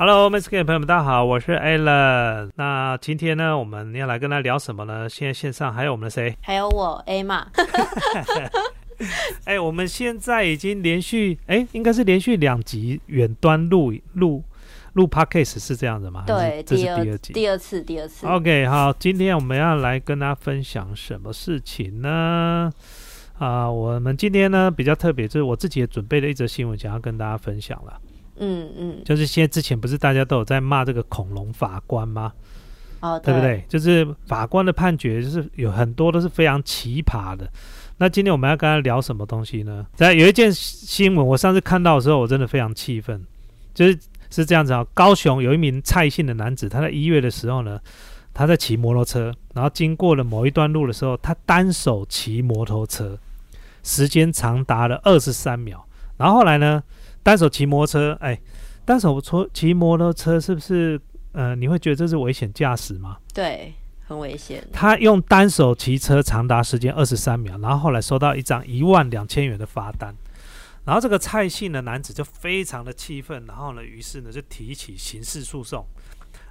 Hello， 麦斯克的朋友们，大家好，我是 Allen。那今天呢，我们要来跟大家聊什么呢？现在线上还有我们的谁？还有我 Emma。哎，我们现在已经连续应该是连续2集远端录 Podcast 是这样的吗？对，这是第二次。OK， 好，今天我们要来跟大家分享什么事情呢？我们今天呢比较特别，就是我自己也准备了一则新闻，想要跟大家分享了。就是现在之前不是大家都有在骂这个恐龙法官吗？哦，对不对？就是法官的判决，就是有很多都是非常奇葩的。那今天我们要跟他聊什么东西呢？有一件新闻，我上次看到的时候，我真的非常气愤，就是这样子啊。高雄有一名蔡姓的男子，他在1月的时候呢，他在骑摩托车，然后经过了某一段路的时候，他单手骑摩托车，时间长达了23秒。然后后来呢？单手骑摩托车是不是你会觉得这是危险驾驶吗？对，很危险。他用单手骑车长达时间23秒，然后后来收到一张12000元的罚单。然后这个蔡姓的男子就非常的气愤，然后呢，于是呢就提起刑事诉讼。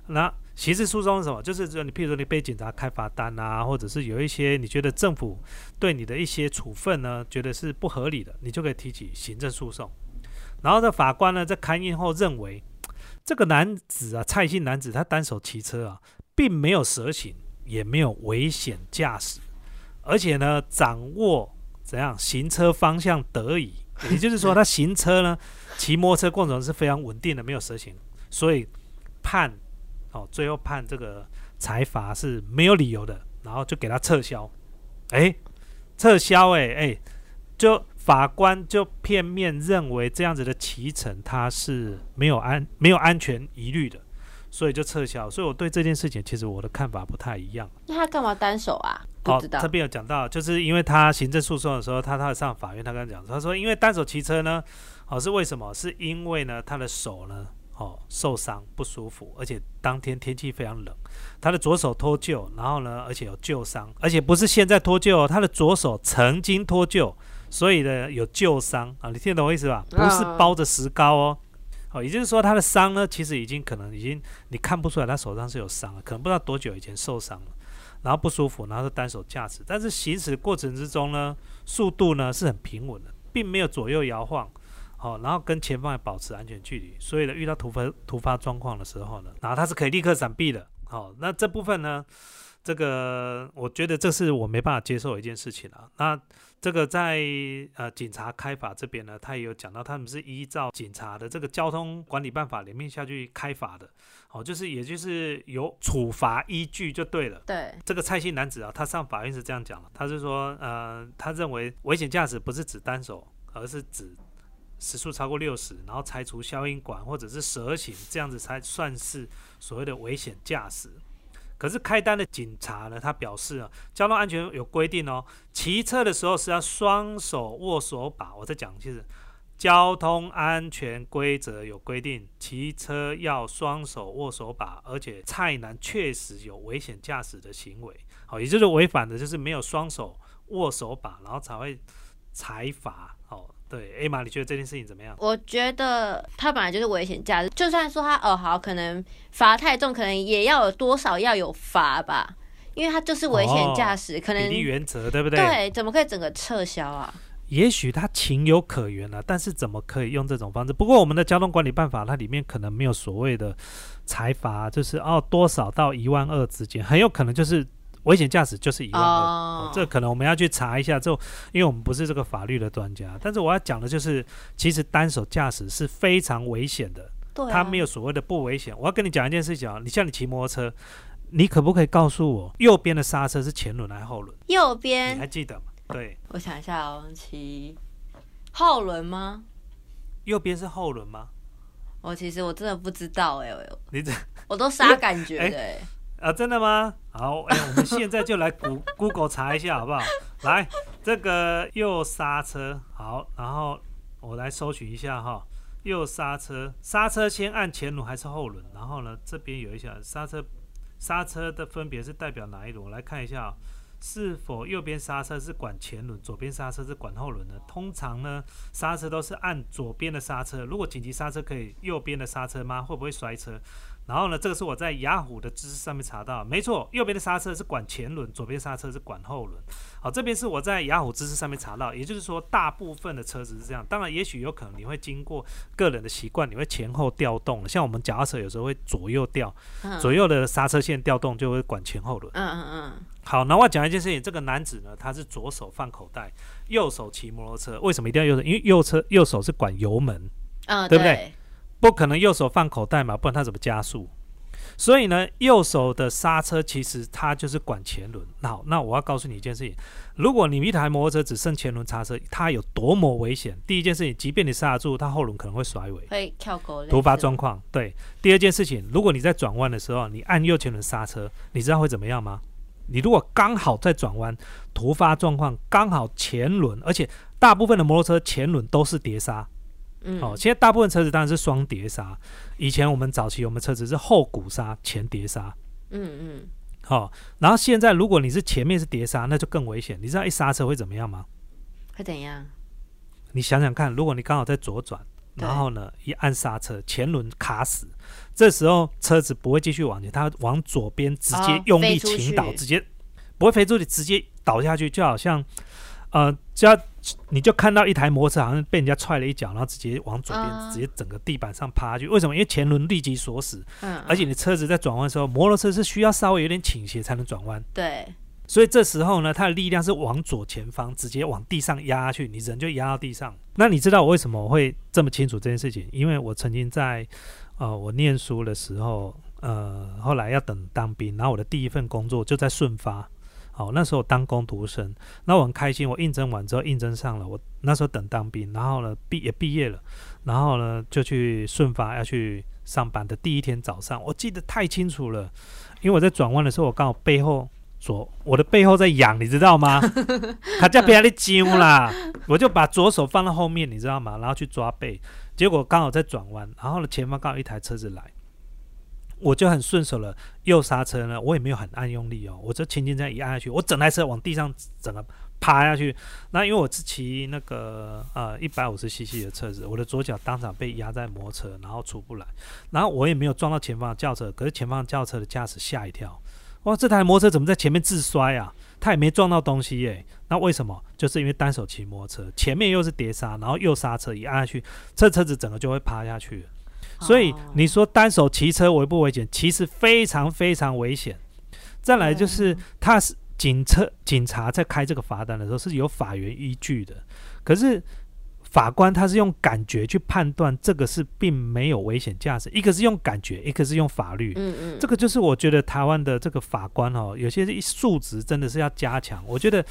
那刑事诉讼是什么？就是你譬如说你被警察开罚单啊，或者是有一些你觉得政府对你的一些处分呢，觉得是不合理的，你就可以提起行政诉讼。然后这法官呢，在勘验后认为，这个男子啊，蔡姓男子，他单手骑车啊，并没有蛇行，也没有危险驾驶，而且呢，掌握行车方向得宜，也就是说，他行车呢，骑摩托车过程中是非常稳定的，没有蛇行，所以最后判这个裁罚是没有理由的，然后就给他撤销。就。法官就片面认为这样子的骑乘它是没有安全疑虑的，所以就撤销。所以我对这件事情其实我的看法不太一样。那他干嘛单手啊？不知道。这边有讲到，就是因为他行政诉讼的时候，他上法院，他刚讲，他说因为单手骑车呢，是为什么？是因为呢他的手呢受伤不舒服，而且当天天气非常冷，他的左手脱臼，然后呢而且有旧伤，而且不是现在脱臼，他的左手曾经脱臼。所以呢，有旧伤啊，你听懂我意思吧？不是包着石膏哦，也就是说他的伤呢，其实已经你看不出来他手上是有伤了，可能不知道多久以前受伤了，然后不舒服，然后是单手驾驶，但是行驶过程之中呢，速度呢是很平稳的，并没有左右摇晃，然后跟前方也保持安全距离，所以呢，遇到突发状况的时候呢，然后他是可以立刻闪避的，那这部分呢？这个我觉得这是我没办法接受的一件事情啊。那这个在警察开罚这边呢，他也有讲到，他们是依照警察的这个交通管理办法里面下去开罚的，也就是有处罚依据就对了。对，这个蔡姓男子啊，他上法院是这样讲的，他是说他认为危险驾驶不是指单手，而是指时速超过60，然后拆除消音管或者是蛇行，这样子才算是所谓的危险驾驶。可是开单的警察呢，他表示啊，交通安全有规定哦，骑车的时候是要双手握手把。我在讲，其实交通安全规则有规定，骑车要双手握手把，而且蔡男确实有危险驾驶的行为，也就是违反的就是没有双手握手把，然后才会裁罚。对， Emma， 你觉得这件事情怎么样？我觉得他本来就是危险驾驶，就算说他可能罚太重，可能也要有多少要有罚吧，因为他就是危险驾驶，可能比例原则，对不对？对，怎么可以整个撤销啊？也许他情有可原啊，但是怎么可以用这种方式？不过我们的交通管理办法它里面可能没有所谓的裁罚，就是多少到12000之间，很有可能就是。危险驾驶就是12000，这可能我们要去查一下，因为我们不是这个法律的专家。但是我要讲的就是，其实单手驾驶是非常危险的，它没有所谓的不危险。我要跟你讲一件事情，你像你骑摩托车，你可不可以告诉我，右边的刹车是前轮还是后轮？右边，你还记得吗？对，我想一下骑后轮吗？右边是后轮吗？我真的不知道我都杀感觉真的吗？好，我们现在就来 Google 查一下好不好？来，这个右刹车，好，然后我来搜寻一下哈。右刹车，刹车先按前轮还是后轮？然后呢，这边有一下刹车的分别是代表哪一轮？我来看一下，是否右边刹车是管前轮，左边刹车是管后轮呢？通常呢，刹车都是按左边的刹车。如果紧急刹车可以右边的刹车吗？会不会摔车？然后呢，这个是我在雅虎的知识上面查到，没错，右边的刹车是管前轮，左边刹车是管后轮。好，这边是我在雅虎知识上面查到，也就是说，大部分的车子是这样。当然，也许有可能你会经过个人的习惯，你会前后调动。像我们脚踏车有时候会左右调，左右的刹车线调动就会管前后轮。好，那我讲一件事情，这个男子呢，他是左手放口袋，右手骑摩托车。为什么一定要右手？因为右手是管油门，对不对？不可能右手放口袋嘛，不然他怎么加速？所以呢，右手的刹车其实它就是管前轮。好，那我要告诉你一件事情，如果你一台摩托车只剩前轮刹车，它有多么危险？第一件事情，即便你刹得住，它后轮可能会甩尾，会跳狗突发状况。对，第二件事情，如果你在转弯的时候，你按右前轮刹车，你知道会怎么样吗？你如果刚好在转弯，突发状况刚好前轮，而且大部分的摩托车前轮都是碟刹。现在大部分车子当然是双碟刹，以前我们早期我们车子是后鼓刹前碟刹，然后现在如果你是前面是碟刹，那就更危险。你知道一刹车会怎么样吗？会怎样？你想想看，如果你刚好在左转，然后呢一按刹车，前轮卡死，这时候车子不会继续往前，它往左边直接用力倾倒，直接不会飞出去，直接倒下去，就好像你就看到一台摩托车好像被人家踹了一脚，然后直接往左边，直接整个地板上趴下去。为什么？因为前轮立即锁死，而且你车子在转弯的时候，摩托车是需要稍微有点倾斜才能转弯。对，所以这时候呢，它的力量是往左前方，直接往地上压下去，你人就压到地上。那你知道我为什么会这么清楚这件事情？因为我曾经在我念书的时候，后来要等当兵，然后我的第一份工作就在顺发。好，那时候我当工读生，那我很开心，我应征完之后应征上了，我那时候等当兵，然后呢也毕业了，然后呢就去顺发要去上班的第一天早上，我记得太清楚了，因为我在转弯的时候，我刚好背后我的背后在痒，你知道吗？他叫别人在揪啦，我就把左手放到后面，你知道吗？然后去抓背，结果刚好在转弯，然后呢前方刚好一台车子来。我就很顺手了，右刹车呢，我也没有很按用力哦，我就轻轻这样一按下去，我整台车往地上整个趴下去。那因为我是骑那个150cc 的车子，我的左脚当场被压在摩托车，然后出不来。然后我也没有撞到前方的轿车，可是前方轿车的驾驶吓一跳，哇，这台摩托车怎么在前面自摔啊？他也没撞到东西耶，那为什么？就是因为单手骑摩托车，前面又是碟刹，然后右刹车一按下去，这车子整个就会趴下去了。所以你说单手骑车危不危险？其实非常非常危险。再来就是，他是警察在开这个罚单的时候是有法源依据的，可是法官他是用感觉去判断这个是并没有危险驾驶，一个是用感觉，一个是用法律。这个就是我觉得台湾的这个法官有些素质真的是要加强。我觉得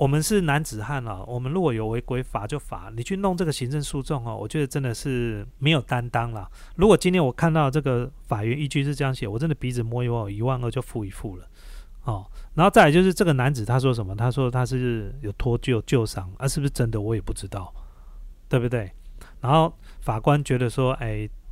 我们是男子汉啊，我们如果有违规罚就罚，你去弄这个行政诉讼我觉得真的是没有担当啦。如果今天我看到这个法院依据是这样写，我真的鼻子摸一摸，12000就付一付了然后再来就是这个男子他说什么？他说他是有脱臼旧伤，是不是真的我也不知道，对不对？然后法官觉得说，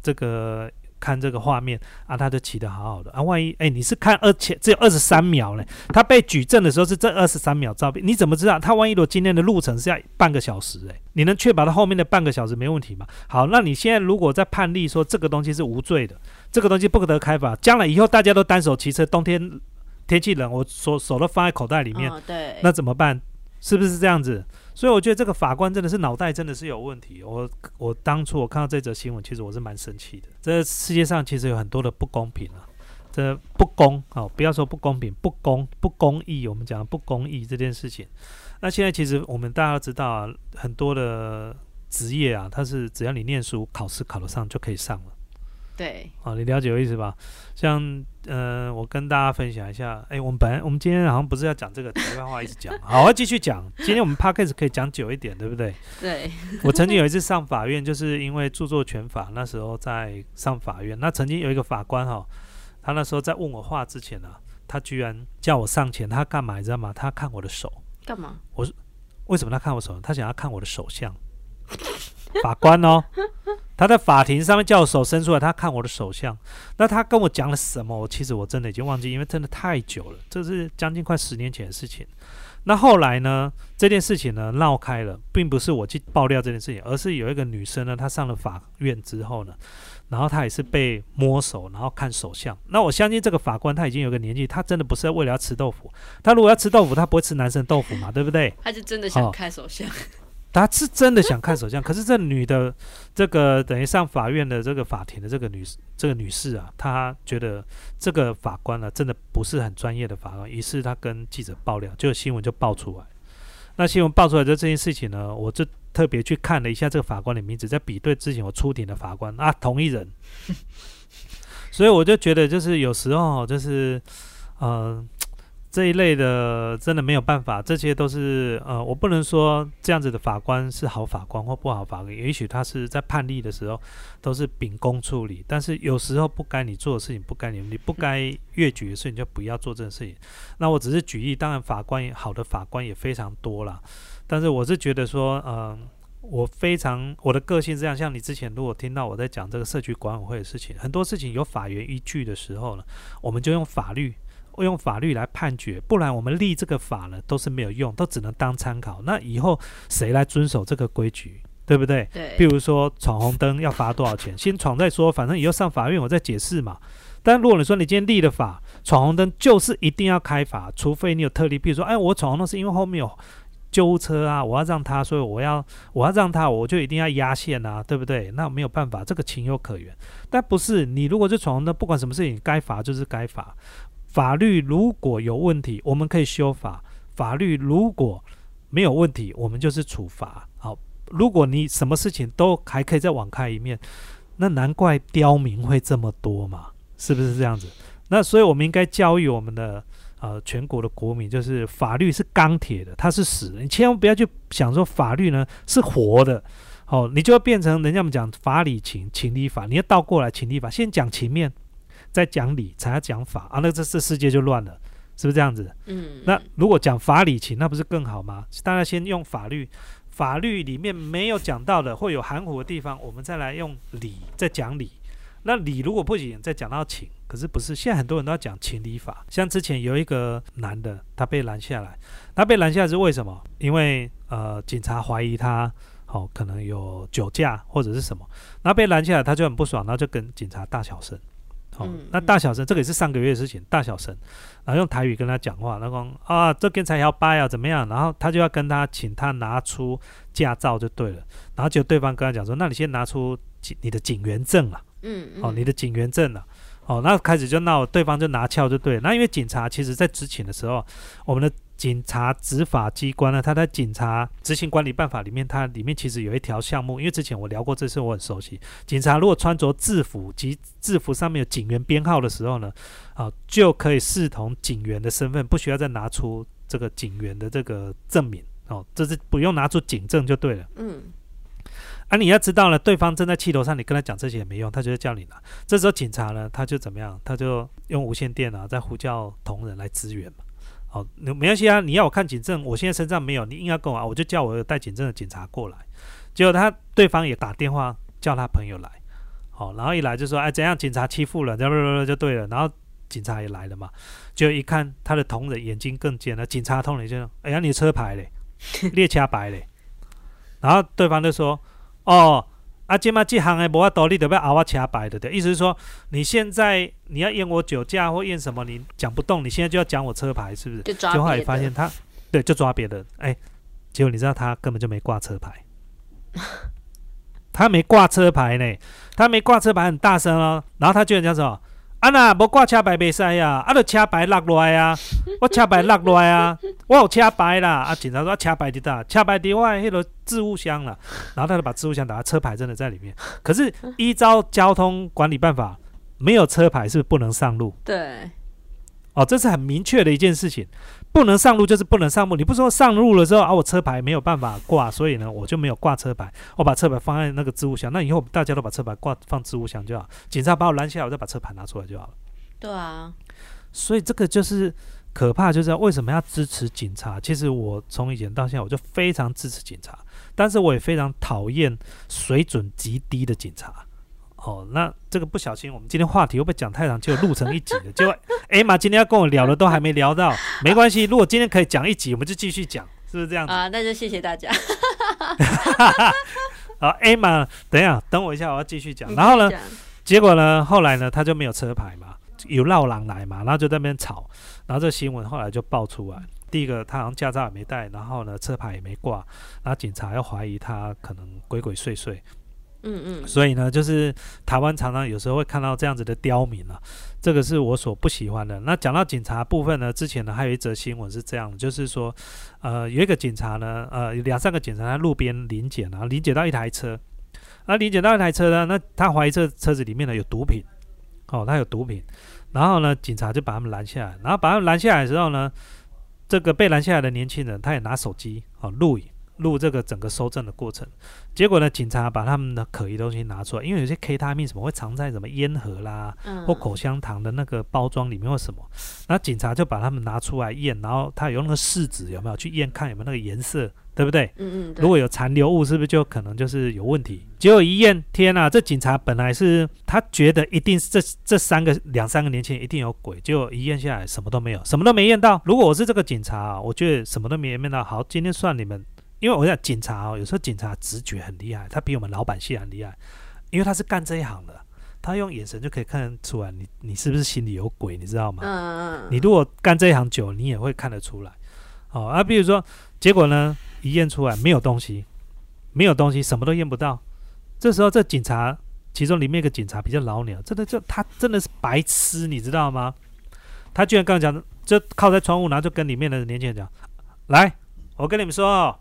这个看这个画面他就骑得好好的万一你是看只有23秒嘞，他被举证的时候是这23秒照片，你怎么知道他万一如果今天的路程是要半个小时你能确保他后面的半个小时没问题吗？好，那你现在如果在判例说这个东西是无罪的，这个东西不得开罚，将来以后大家都单手骑车，冬天天气冷，我手都放在口袋里面对，那怎么办？是不是这样子？所以我觉得这个法官真的是脑袋真的是有问题。我当初我看到这则新闻，其实我是蛮生气的。这世界上其实有很多的不公平这不要说不公平，不公义，我们讲不公义这件事情。那现在其实我们大家都知道很多的职业它是只要你念书考试考得上就可以上了。对，你了解我意思吧？像我跟大家分享一下，我们今天好像不是要讲这个题外话，一直讲，好，我要继续讲。今天我们 podcast 可以讲久一点，对不对？对。我曾经有一次上法院，就是因为著作权法，那时候在上法院，那曾经有一个法官他那时候在问我话之前他居然叫我上前，他干嘛你知道吗？他看我的手。干嘛？为什么他看我手？他想要看我的手相。法官哦，他在法庭上面叫我手伸出来，他看我的手相。那他跟我讲了什么？其实我真的已经忘记，因为真的太久了，这是将近快10年前的事情。那后来呢，这件事情呢闹开了，并不是我去爆料这件事情，而是有一个女生呢，她上了法院之后呢，然后她也是被摸手，然后看手相。那我相信这个法官他已经有个年纪，他真的不是为了要吃豆腐，他如果要吃豆腐，他不会吃男生豆腐嘛，对不对？他是真的想看手相。他是真的想看手相，可是这女的，这个等于上法院的这个法庭的这个女士啊，她觉得这个法官啊真的不是很专业的法官，于是她跟记者爆料，就新闻就爆出来。那新闻爆出来的这件事情呢，我就特别去看了一下这个法官的名字，在比对之前我出庭的法官啊，同一人。所以我就觉得，就是有时候就是这一类的真的没有办法，这些都是我不能说这样子的法官是好法官或不好法官，也许他是在判例的时候都是秉公处理，但是有时候不该你做的事情，你不该越矩的事情就不要做这件事情。那我只是举例，当然法官好的法官也非常多啦，但是我是觉得说我的个性这样，像你之前如果听到我在讲这个社区管委会的事情，很多事情有法源依据的时候呢，我们就用法律来判决，不然我们立这个法呢都是没有用，都只能当参考。那以后谁来遵守这个规矩，对不对？对。比如说闯红灯要罚多少钱，先闯再说，反正以后上法院我再解释嘛。但如果你说你今天立的法，闯红灯就是一定要开罚，除非你有特例，比如说哎，我闯红灯是因为后面有救护车啊，我要让他，所以我要让他，我就一定要压线啊，对不对？那没有办法，这个情有可原。但不是你如果就闯红灯，不管什么事情该罚就是该罚。法律如果有问题，我们可以修法；法律如果没有问题，我们就是处罚。好，如果你什么事情都还可以再网开一面，那难怪刁民会这么多嘛，是不是这样子？那所以我们应该教育我们的全国的国民，就是法律是钢铁的，它是死的，你千万不要去想说法律呢是活的。好，你就会变成人家我们讲法理情，情理法，你要倒过来情理法，先讲情面。在讲理才要讲法啊，那这世界就乱了，是不是这样子？嗯，那如果讲法理情，那不是更好吗？大家先用法律，法律里面没有讲到的或有含糊的地方，我们再来用理，再讲理。那理如果不行，再讲到情。可是不是现在很多人都要讲情理法？像之前有一个男的，他被拦下来是为什么？因为警察怀疑他可能有酒驾或者是什么，然后被拦下来他就很不爽，然后就跟警察大小声。哦，那大小声，这个也是上个月的事情。大小声，然后用台语跟他讲话，他说啊，这边才要掰啊，怎么样？然后他就要跟他请他拿出驾照就对了。然后就对方跟他讲说，那你先拿出你的警员证啊，你的警员证啊，哦，那开始就闹，对方就拿翘就对了。那因为警察其实在执勤的时候，我们的警察执法机关呢，他在警察执行管理办法里面，它里面其实有一条项目，因为之前我聊过这次，我很熟悉。警察如果穿着制服及制服上面有警员编号的时候呢，就可以视同警员的身份，不需要再拿出这个警员的这个证明，这是不用拿出警证就对了。你要知道呢，对方正在气头上，你跟他讲这些也没用，他就会叫你拿。这时候警察呢，他就怎么样？他就用无线电啊，在呼叫同仁来支援嘛。没关系啊，你要我看警证，我现在身上没有，你硬要跟我，我就叫我有带警证的警察过来。结果对方也打电话叫他朋友来，然后一来就说，哎，怎样警察欺负了，就对了。然后警察也来了嘛，就一看他的同仁眼睛更尖了，警察同仁就说，哎呀，你车牌嘞，列车牌嘞。然后对方就说，哦，啊，现在这行的没办法，你就要熬我车牌的，意思是说，你现在你要验我酒驾或验什么，你讲不动，你现在就要讲我车牌，是不是？就抓别人。结果后来发现他，对，就抓别人。哎，结果你知道他根本就没挂车牌，他没挂车牌呢，他没挂车牌很大声哦，然后他居然讲什么？啊那无挂车牌袂使啊，啊就车牌落落啊，我车牌落落啊，我有车牌啦。啊警察说，车牌伫哪？车牌伫我迄个置物箱啦。然后他就把置物箱打开，车牌真的在里面。可是依照交通管理办法，没有车牌是不能上路。对。哦，这是很明确的一件事情，不能上路就是不能上路。你不说上路了之后啊，我车牌没有办法挂，所以呢我就没有挂车牌，我把车牌放在那个置物箱。那以后大家都把车牌放置物箱就好，警察把我拦下来，我再把车牌拿出来就好了。对啊，所以这个就是可怕，就是为什么要支持警察？其实我从以前到现在，我就非常支持警察。但是我也非常讨厌水准极低的警察。哦，那这个不小心我们今天话题会不会讲太长，就录成一集了，结果 Emma 今天要跟我聊的都还没聊到，没关系，如果今天可以讲一集我们就继续讲，是不是这样子啊？那就谢谢大家。好， Emma 等一下，等我一下，我要继续讲。然后呢，结果呢，后来呢他就没有车牌嘛，有绕狼来嘛，然后就在那边吵，然后这新闻后来就爆出来。第一个，他好像驾照也没带，然后呢车牌也没挂，然后警察又怀疑他可能鬼鬼祟祟。嗯嗯，所以呢就是台湾常常有时候会看到这样子的刁民啊，这个是我所不喜欢的。那讲到警察部分呢，之前呢还有一则新闻是这样，就是说有一个警察呢两三个警察在路边临检，然后临检到一台车，那临检到一台车呢，那他怀疑这车子里面呢有毒品，哦，他有毒品，然后呢警察就把他们拦下来，然后把他们拦下来的时候呢，这个被拦下来的年轻人他也拿手机啊录影，录这个整个搜证的过程，结果呢，警察把他们的可疑东西拿出来，因为有些 K 他命什么会藏在什么烟盒啦、或口香糖的那个包装里面或什么，那警察就把他们拿出来验，然后他有那个试纸有没有去验看有没有那个颜色，对不对？嗯嗯对。如果有残留物，是不是就可能就是有问题？结果一验，天啊！这警察本来是他觉得一定是两三个年轻人一定有鬼，结果一验下来什么都没有，什么都没验到。如果我是这个警察啊，我觉得什么都没验到。好，今天算你们。因为我想警察哦，有时候警察直觉很厉害，他比我们老百姓很厉害，因为他是干这一行的，他用眼神就可以看出来你是不是心里有鬼，你知道吗？你如果干这一行久，你也会看得出来。哦啊，比如说结果呢，一验出来没有东西，没有东西，什么都验不到。这时候这警察，其中里面一个警察比较老鸟，真的就他真的是白痴，你知道吗？他居然刚讲，就靠在窗户，然后就跟里面的年轻人讲：“来，我跟你们说哦。”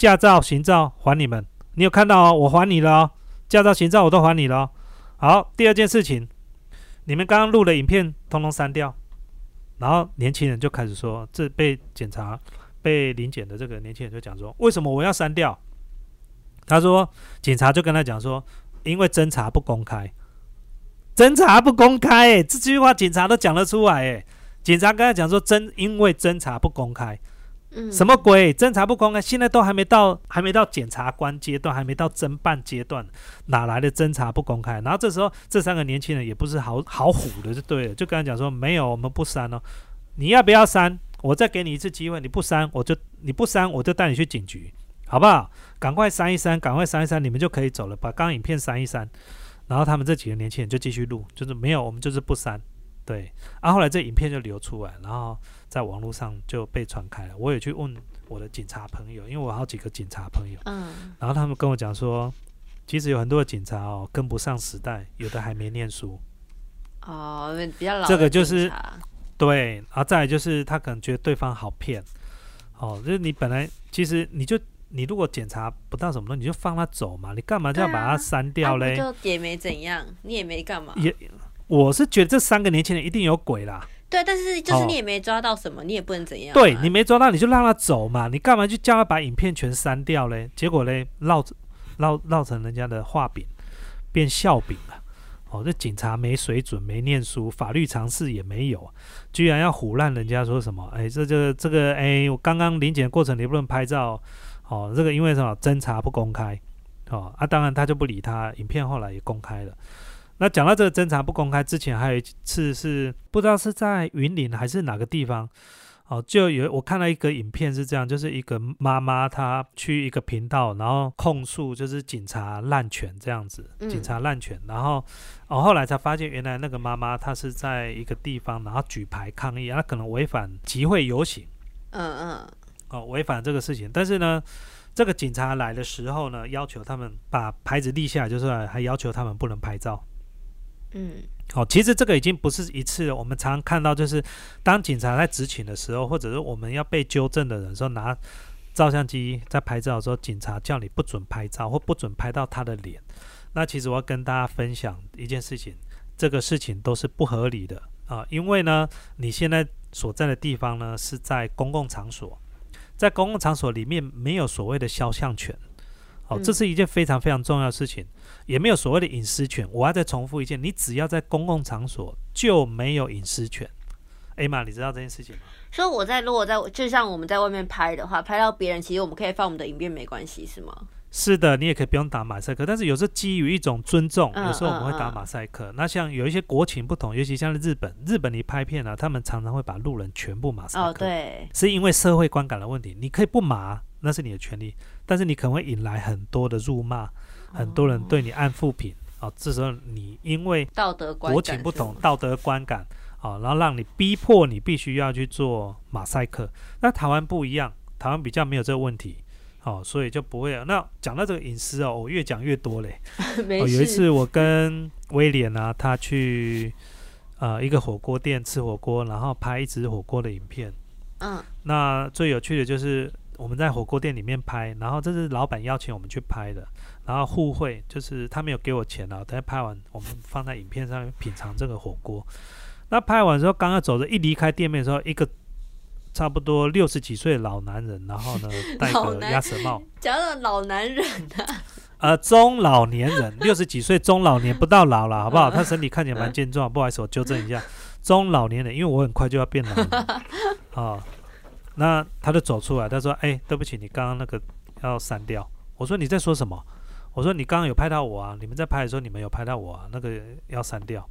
驾照、行照还你们，你有看到哦？我还你了哦，驾照、行照我都还你了哦。好，第二件事情，你们刚刚录的影片通通删掉。然后年轻人就开始说，这被检查、被临检的这个年轻人就讲说，为什么我要删掉？他说，警察就跟他讲说，因为侦查不公开，侦查不公开、欸，这句话警察都讲得出来、欸，警察跟他讲说，因为侦查不公开。什么鬼？侦查不公开，现在都还没到检察官阶段，还没到侦办阶段，哪来的侦查不公开？然后这时候这三个年轻人也不是好唬的，就对了，就跟他讲说没有，我们不删哦。你要不要删？我再给你一次机会，你不删我就带你去警局，好不好？赶快删一删，赶快删一删，你们就可以走了，把刚刚影片删一删。然后他们这几个年轻人就继续录，就是没有，我们就是不删。对，啊，后来这影片就流出来，然后在网络上就被传开了。我也去问我的警察朋友，因为我好几个警察朋友，然后他们跟我讲说，其实有很多的警察哦跟不上时代，有的还没念书，哦，比较老的警察，这个就是对，然后再来就是他可能觉得对方好骗，哦，就是你本来其实你如果检查不到什么东西，你就放他走嘛，你干嘛就要把他删掉嘞？就也没怎样，你也没干嘛。我是觉得这三个年轻人一定有鬼啦。对，但是就是你也没抓到什么，你也不能怎样、啊。对，你没抓到，你就让他走嘛，你干嘛去叫他把影片全删掉嘞？结果嘞，绕成人家的画饼，变笑柄了。哦，这警察没水准，没念书，法律常识也没有，居然要唬烂人家说什么？哎，这个，哎，我刚刚临检过程你不能拍照，哦，这个因为什么？侦查不公开，哦啊，当然他就不理他，影片后来也公开了。那讲到这个侦查不公开之前，还有一次是不知道是在云林还是哪个地方，哦，就有我看到一个影片是这样，就是一个妈妈她去一个频道，然后控诉就是警察滥权这样子，警察滥权，然后后来才发现原来那个妈妈她是在一个地方，然后举牌抗议，她可能违反集会游行，违反这个事情，但是呢。这个警察来的时候呢，要求他们把牌子立下来，就是还要求他们不能拍照。其实这个已经不是一次了，我们常常看到，就是当警察在执勤的时候，或者是我们要被纠正的人说拿照相机在拍照的时候，警察叫你不准拍照或不准拍到他的脸。那其实我要跟大家分享一件事情，这个事情都是不合理的啊，因为呢，你现在所在的地方呢是在公共场所。在公共场所里面没有所谓的肖像权，哦，这是一件非常非常重要的事情，也没有所谓的隐私权。我要再重复一件，你只要在公共场所就没有隐私权。Emma， 你知道这件事情吗？所以我在如果在就像我们在外面拍的话，拍到别人，其实我们可以放我们的影片，没关系，是吗？是的，你也可以不用打马赛克，但是有时候基于一种尊重，有时候我们会打马赛克。那像有一些国情不同，尤其像日本，日本你拍片啊，他们常常会把路人全部马赛克。哦，对，是因为社会观感的问题，你可以不马，那是你的权利，但是你可能会引来很多的辱骂，很多人对你按负评。哦，这时候你因为国情不同，道德观感，哦，然后让你逼迫你必须要去做马赛克。那台湾不一样，台湾比较没有这个问题，哦，所以就不会。那讲到这个隐私哦，我越讲越多嘞。没事，有一次我跟威廉啊，他去一个火锅店吃火锅，然后拍一支火锅的影片。嗯，那最有趣的就是我们在火锅店里面拍，然后这是老板邀请我们去拍的，然后互惠，就是他没有给我钱啊，等下拍完我们放在影片上面品尝这个火锅。那拍完之后刚刚走着，一离开店面的时候，一个差不多60几岁的老男人，然后呢戴个鸭舌帽，讲到老男人啊，中老年人，60几岁中老年不到老了，好不好？他身体看起来蛮健壮，不好意思，我纠正一下，中老年人，因为我很快就要变老了啊。那他就走出来，他说：“哎，对不起，你刚刚那个要删掉。”我说：“你在说什么？”我说：“你刚刚有拍到我啊，你们在拍的时候你们有拍到我啊，那个要删掉。”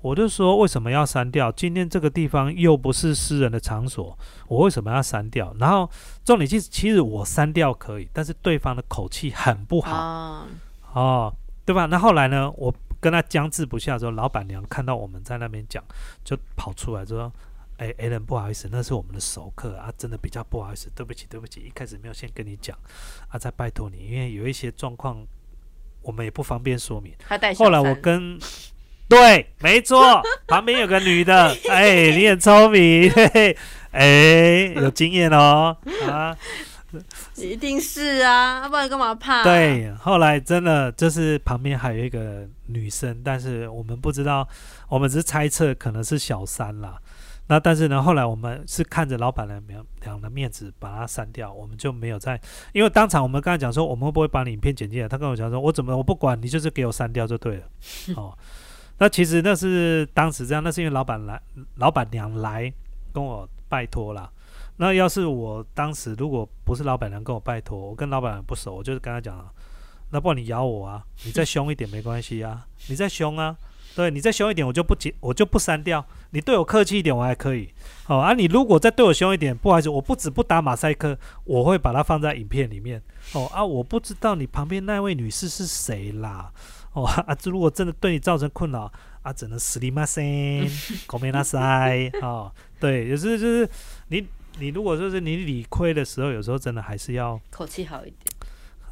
我就说：“为什么要删掉？今天这个地方又不是私人的场所，我为什么要删掉？”然后重点其实我删掉可以，但是对方的口气很不好哦，对吧？那后来呢，我跟他僵持不下的时候，老板娘看到我们在那边讲，就跑出来说。哎 Allen 不好意思，那是我们的熟客啊，真的比较不好意思，对不起，一开始没有先跟你讲啊，再拜托你，因为有一些状况我们也不方便说明。后来我跟对，没错，旁边有个女的，哎，你很聪明，嘿嘿，哎，有经验哦啊，一定是啊，不然干嘛怕？对，后来真的就是旁边还有一个女生，但是我们不知道，我们只是猜测可能是小三啦。那但是呢，后来我们是看着老板娘的面子把它删掉，我们就没有再，因为当场我们刚才讲说我们会不会把你影片剪进来，他跟我讲说我不管你，就是给我删掉就对了哦。那其实那是当时这样，那是因为老板娘来跟我拜托啦。那要是我当时如果不是老板娘跟我拜托，我跟老板娘不熟，我就是跟他讲了，那不然你咬我啊，你再凶一点没关系啊，你再凶啊。对，你再凶一点，我就不删掉。你对我客气一点，我还可以。好、哦、啊，你如果再对我凶一点，不好意思，我不止不打马赛克，我会把它放在影片里面。哦啊，我不知道你旁边那位女士是谁啦。哦啊，如果真的对你造成困扰啊，只能死里骂声，口没那塞。哦，对，就是你如果说是你理亏的时候，有时候真的还是要口气好一点。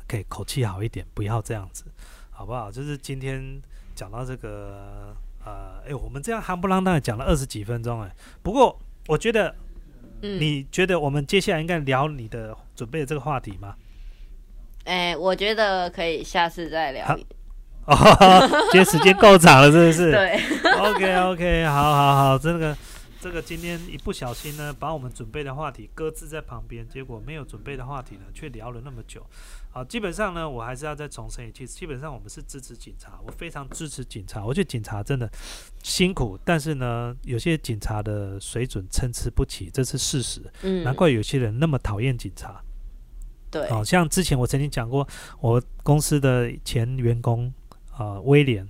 可以口气好一点，不要这样子，好不好？就是今天。讲到这个，我们这样夯不啷当的讲了20几分钟，哎，不过我觉得，你觉得我们接下来应该聊你的准备的这个话题吗？哎，我觉得可以下次再聊。哦，今天时间够长了，是不是？对。OK， 好，这个今天一不小心呢，把我们准备的话题搁置在旁边，结果没有准备的话题呢，却聊了那么久。好，基本上呢，我还是要再重申一次，基本上我们是支持警察，我非常支持警察，我觉得警察真的辛苦，但是呢，有些警察的水准参差不齐，这是事实。难怪有些人那么讨厌警察。对，好、像之前我曾经讲过，我公司的前员工威廉。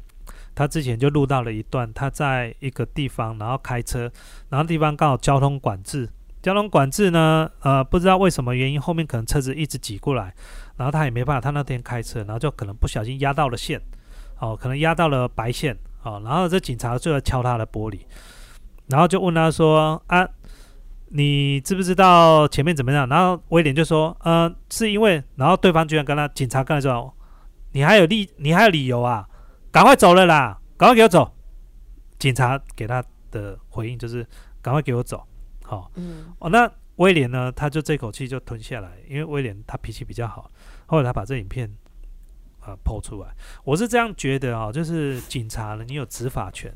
他之前就录到了一段，他在一个地方，然后开车，然后地方刚好交通管制，呢，不知道为什么原因，后面可能车子一直挤过来，然后他也没办法，他那天开车，然后就可能不小心压到了线，可能压到了白线，然后这警察就要敲他的玻璃，然后就问他说啊，你知不知道前面怎么样？然后威廉就说，是因为，然后对方居然警察跟他说，你还有理由啊？赶快走了啦！赶快给我走！警察给他的回应就是：赶快给我走！好、哦那威廉呢？他就这口气就吞下来，因为威廉他脾气比较好。后来他把这影片po 出来，我是这样觉得啊、哦，就是警察呢，你有执法权。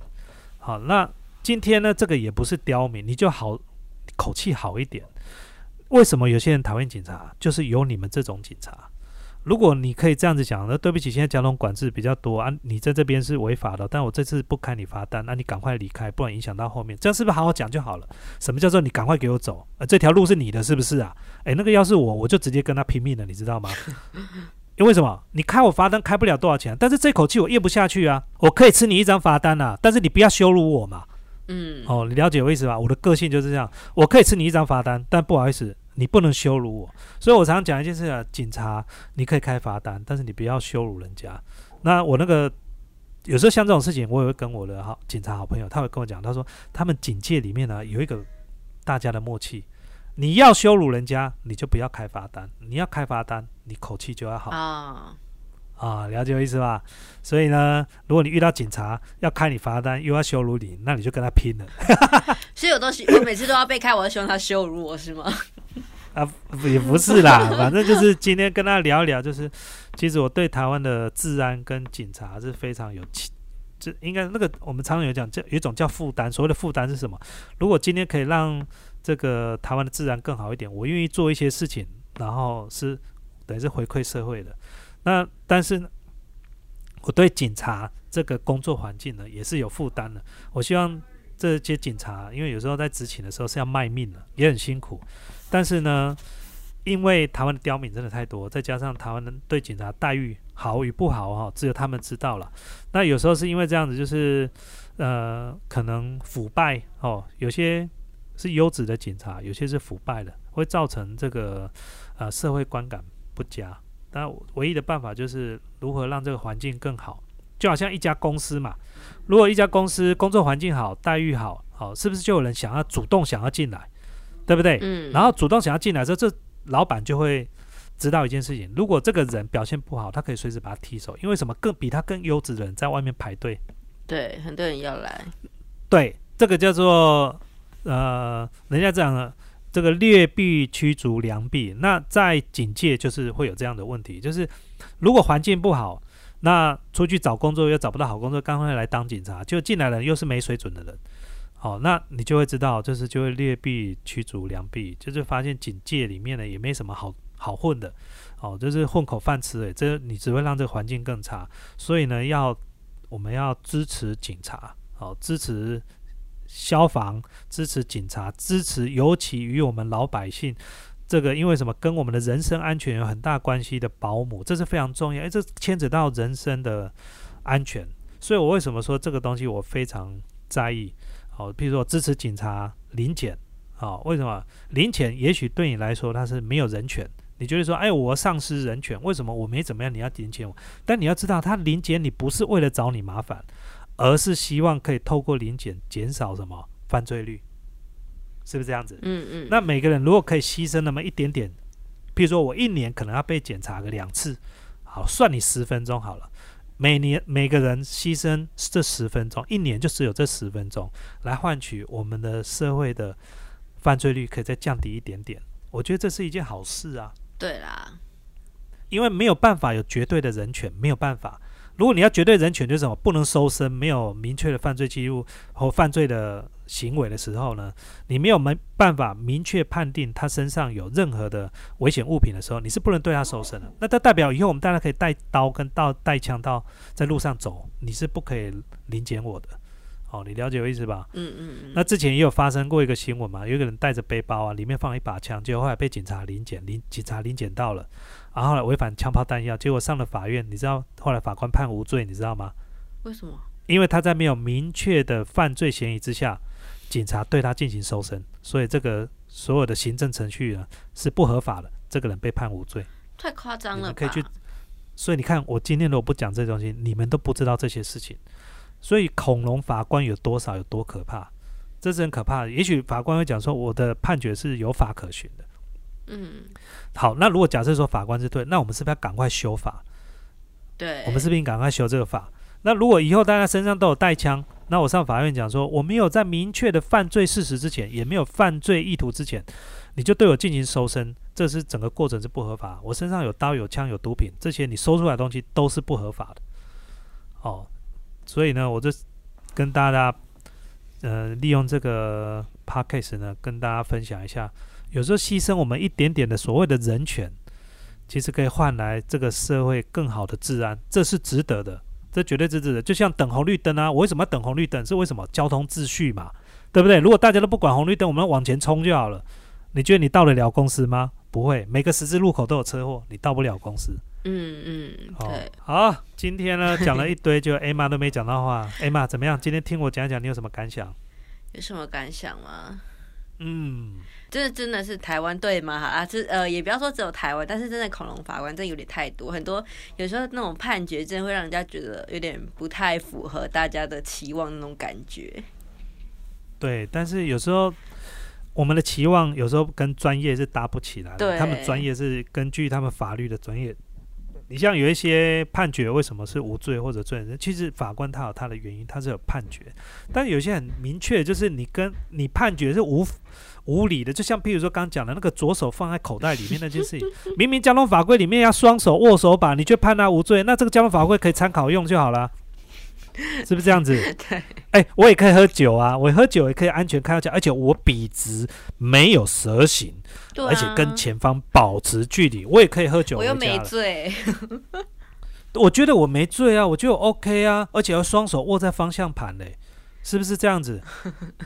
好，那今天呢，这个也不是刁民，你就好口气好一点。为什么有些人讨厌警察？就是有你们这种警察。如果你可以这样子想，那对不起，现在交通管制比较多啊，你在这边是违法的，但我这次不开你罚单，那、你赶快离开，不然影响到后面。这样是不是好好讲就好了？什么叫做你赶快给我走？这条路是你的，是不是啊？那个要是我，我就直接跟他拼命了，你知道吗？因为什么？你开我罚单开不了多少钱，但是这口气我咽不下去啊！我可以吃你一张罚单啊，但是你不要羞辱我嘛。你了解我意思吧？我的个性就是这样，我可以吃你一张罚单，但不好意思，你不能羞辱我。所以我常常讲一件事啊，警察你可以开罚单，但是你不要羞辱人家。那我那个有时候像这种事情，我也会跟我的警察好朋友，他会跟我讲，他说他们警界里面呢有一个大家的默契。你要羞辱人家，你就不要开罚单；你要开罚单，你口气就要好啊、了解我意思吧？所以呢，如果你遇到警察要开你罚单，又要羞辱你，那你就跟他拼了。所以我每次都要被开，我要希望他羞辱我是吗？啊，也不是啦，反正就是今天跟他聊一聊，就是其实我对台湾的治安跟警察是非常有情。就应该那个我们常常有讲，有一种叫负担。所谓的负担是什么？如果今天可以让这个台湾的治安更好一点，我愿意做一些事情，然后是等于是回馈社会的。那但是我对警察这个工作环境呢，也是有负担的。我希望这些警察，因为有时候在执勤的时候是要卖命的，也很辛苦。但是呢，因为台湾的刁民真的太多，再加上台湾人对警察待遇好与不好、只有他们知道了。那有时候是因为这样子，就是可能腐败有些是优质的警察，有些是腐败的，会造成这个社会观感不佳。那唯一的办法就是如何让这个环境更好，就好像一家公司嘛，如果一家公司工作环境好，待遇好，是不是就有人想要主动想要进来，对不对？然后主动想要进来之后，这老板就会知道一件事情，如果这个人表现不好，他可以随时把他踢走，因为什么？比他更优质的人在外面排队，对，很多人要来，对，这个叫做人家讲的这个劣币驱逐良币。那在警界就是会有这样的问题，就是如果环境不好，那出去找工作又找不到好工作，刚会来当警察，就进来的人又是没水准的人，那你就会知道，就是就会劣币驱逐良币，就是发现警界里面呢也没什么好混的，就是混口饭吃而已，这你只会让这个环境更差。所以呢，我们要支持警察，支持消防，支持警察，支持尤其于我们老百姓这个，因为什么？跟我们的人身安全有很大关系的保姆，这是非常重要，这牵扯到人身的安全。所以我为什么说这个东西我非常在意？譬如说支持警察临检，为什么？临检也许对你来说它是没有人权，你觉得说，我丧失人权，为什么我没怎么样你要临检我？但你要知道，他临检你不是为了找你麻烦，而是希望可以透过临检减少什么犯罪率，是不是这样子？那每个人如果可以牺牲那么一点点，譬如说我一年可能要被检查个2次，好，算你10分钟好了。每个人牺牲这10分钟，一年就只有这10分钟，来换取我们的社会的犯罪率可以再降低一点点。我觉得这是一件好事啊。对啦，因为没有办法有绝对的人权，没有办法。如果你要绝对人权，就是什么不能搜身，没有明确的犯罪记录和犯罪的行为的时候呢，你没有办法明确判定他身上有任何的危险物品的时候，你是不能对他搜身的。那它代表以后我们大家可以带刀跟带枪到在路上走，你是不可以临检我的。你了解我意思吧？那之前也有发生过一个新闻嘛，有一个人带着背包啊，里面放一把枪，结果后来被警察临检，警察临检到了，然后后来违反枪炮弹药，结果上了法院，你知道后来法官判无罪，你知道吗？为什么？因为他在没有明确的犯罪嫌疑之下，警察对他进行搜身，所以这个所有的行政程序呢是不合法的，这个人被判无罪。太夸张了吧？可以去。所以你看，我今天如果不讲这东西，你们都不知道这些事情。所以恐龙法官有多可怕，这是很可怕的。也许法官会讲说我的判决是有法可循的。好，那如果假设说法官是对，那我们是不是要赶快修法？对，我们是不是应该赶快修这个法？那如果以后大家身上都有带枪，那我上法院讲说我没有在明确的犯罪事实之前，也没有犯罪意图之前，你就对我进行搜身，这是整个过程是不合法。我身上有刀有枪有毒品，这些你搜出来的东西都是不合法的。所以呢，我就跟大家利用这个 podcast 呢，跟大家分享一下，有时候牺牲我们一点点的所谓的人权，其实可以换来这个社会更好的治安，这是值得的，这绝对是值得的。就像等红绿灯啊，我为什么要等红绿灯？是为什么？交通秩序嘛，对不对？如果大家都不管红绿灯，我们往前冲就好了。你觉得你到得了公司吗？不会，每个十字路口都有车祸，你到不了公司。嗯嗯，对。好，今天呢讲了一堆，就 Emma 都没讲到话。Emma 怎么样？今天听我讲一讲，你有什么感想？有什么感想吗？嗯，这真的是台湾对吗？啊，这也不要说只有台湾，但是真的恐龙法官真的有点太多，很多有时候那种判决真的会让人家觉得有点不太符合大家的期望那种感觉。对，但是有时候我们的期望有时候跟专业是搭不起来的，他们专业是根据他们法律的专业。你像有一些判决为什么是无罪或者罪人，其实法官他有他的原因，他是有判决，但有些很明确，就是你跟你判决是无理的，就像譬如说刚讲的那个左手放在口袋里面那件事情，明明交通法规里面要双手握手把，你却判他无罪，那这个交通法规可以参考用就好了，是不是这样子？对，我也可以喝酒啊，我喝酒也可以安全开车，而且我笔直没有蛇行，对、啊，而且跟前方保持距离，我也可以喝酒回家了。我又没醉，我觉得我没醉啊，我觉得 OK 啊，而且要双手握在方向盘嘞，是不是这样子？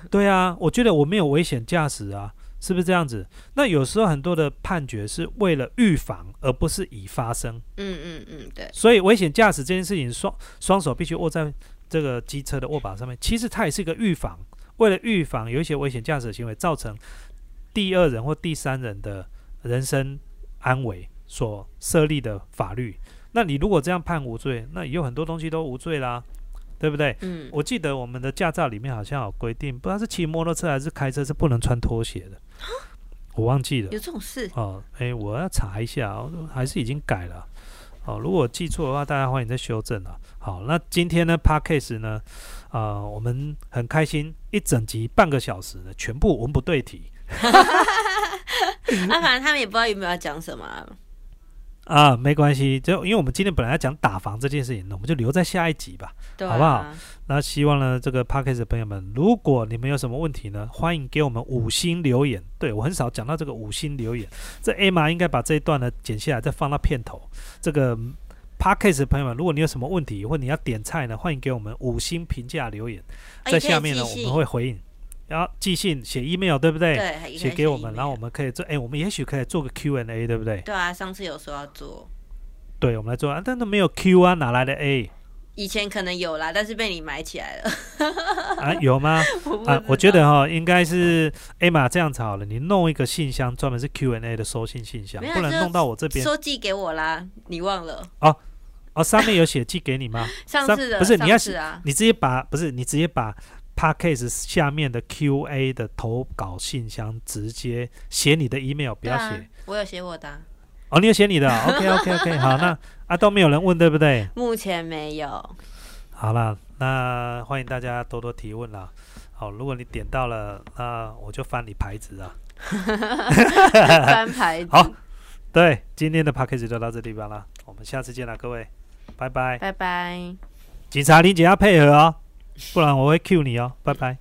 对啊，我觉得我没有危险驾驶啊，是不是这样子？那有时候很多的判决是为了预防，而不是以发生。嗯嗯嗯，对。所以危险驾驶这件事情，双手必须握在这个机车的握把上面，其实它也是一个预防，为了预防有一些危险驾驶行为造成第二人或第三人的人身安危所设立的法律。那你如果这样判无罪，那有很多东西都无罪啦，对不对？嗯，我记得我们的驾照里面好像有规定，不知道是骑摩托车还是开车是不能穿拖鞋的，我忘记了。有这种事？哦，我要查一下，还是已经改了。哦，如果我记错的话，大家欢迎再修正了。好，那今天呢 ，Podcast 呢，我们很开心，一整集半个小时呢，全部文不对题。反正他们也不知道有没有要讲什么啊。啊，没关系，就因为我们今天本来要讲打房这件事情，我们就留在下一集吧，对啊，好不好？那希望呢，这个 Podcast 的朋友们，如果你们有什么问题呢，欢迎给我们5星留言。对，我很少讲到这个5星留言，这 Emma 应该把这一段呢剪下来，再放到片头。这个 Podcast 的朋友们，如果你有什么问题或你要点菜呢，欢迎给我们5星评价留言，在下面呢我们会回应。然后寄信写 email 对不对？对，写给我们，然后我们可以做，我们也许可以做个 Q&A 对不对？对啊，上次有说要做。对，我们来做，但都没有 Q 啊，哪来的 A？ 以前可能有啦，但是被你埋起来了。啊，有吗？我觉得应该是 Emma 这样子好了，你弄一个信箱专门是 Q&A 的收信信箱，不能弄到我这边。说寄给我啦，你忘了？哦，上面有写寄给你吗？上次的不是你要写，你直接把不是你直接把。Podcast 下面的 QA 的投稿信箱直接写你的 email， 不要写，啊，我有写我的，哦，你有写你的，哦，OK 好，那都没有人问对不对？目前没有。好啦，那欢迎大家多多提问啦。好，如果你点到了，那我就翻你牌子啊。翻牌子。好，对，今天的 Podcast 就到这地方啦，我们下次见啦，各位，拜拜。警察林姐要配合哦。不然我会 cue 你哦，拜拜。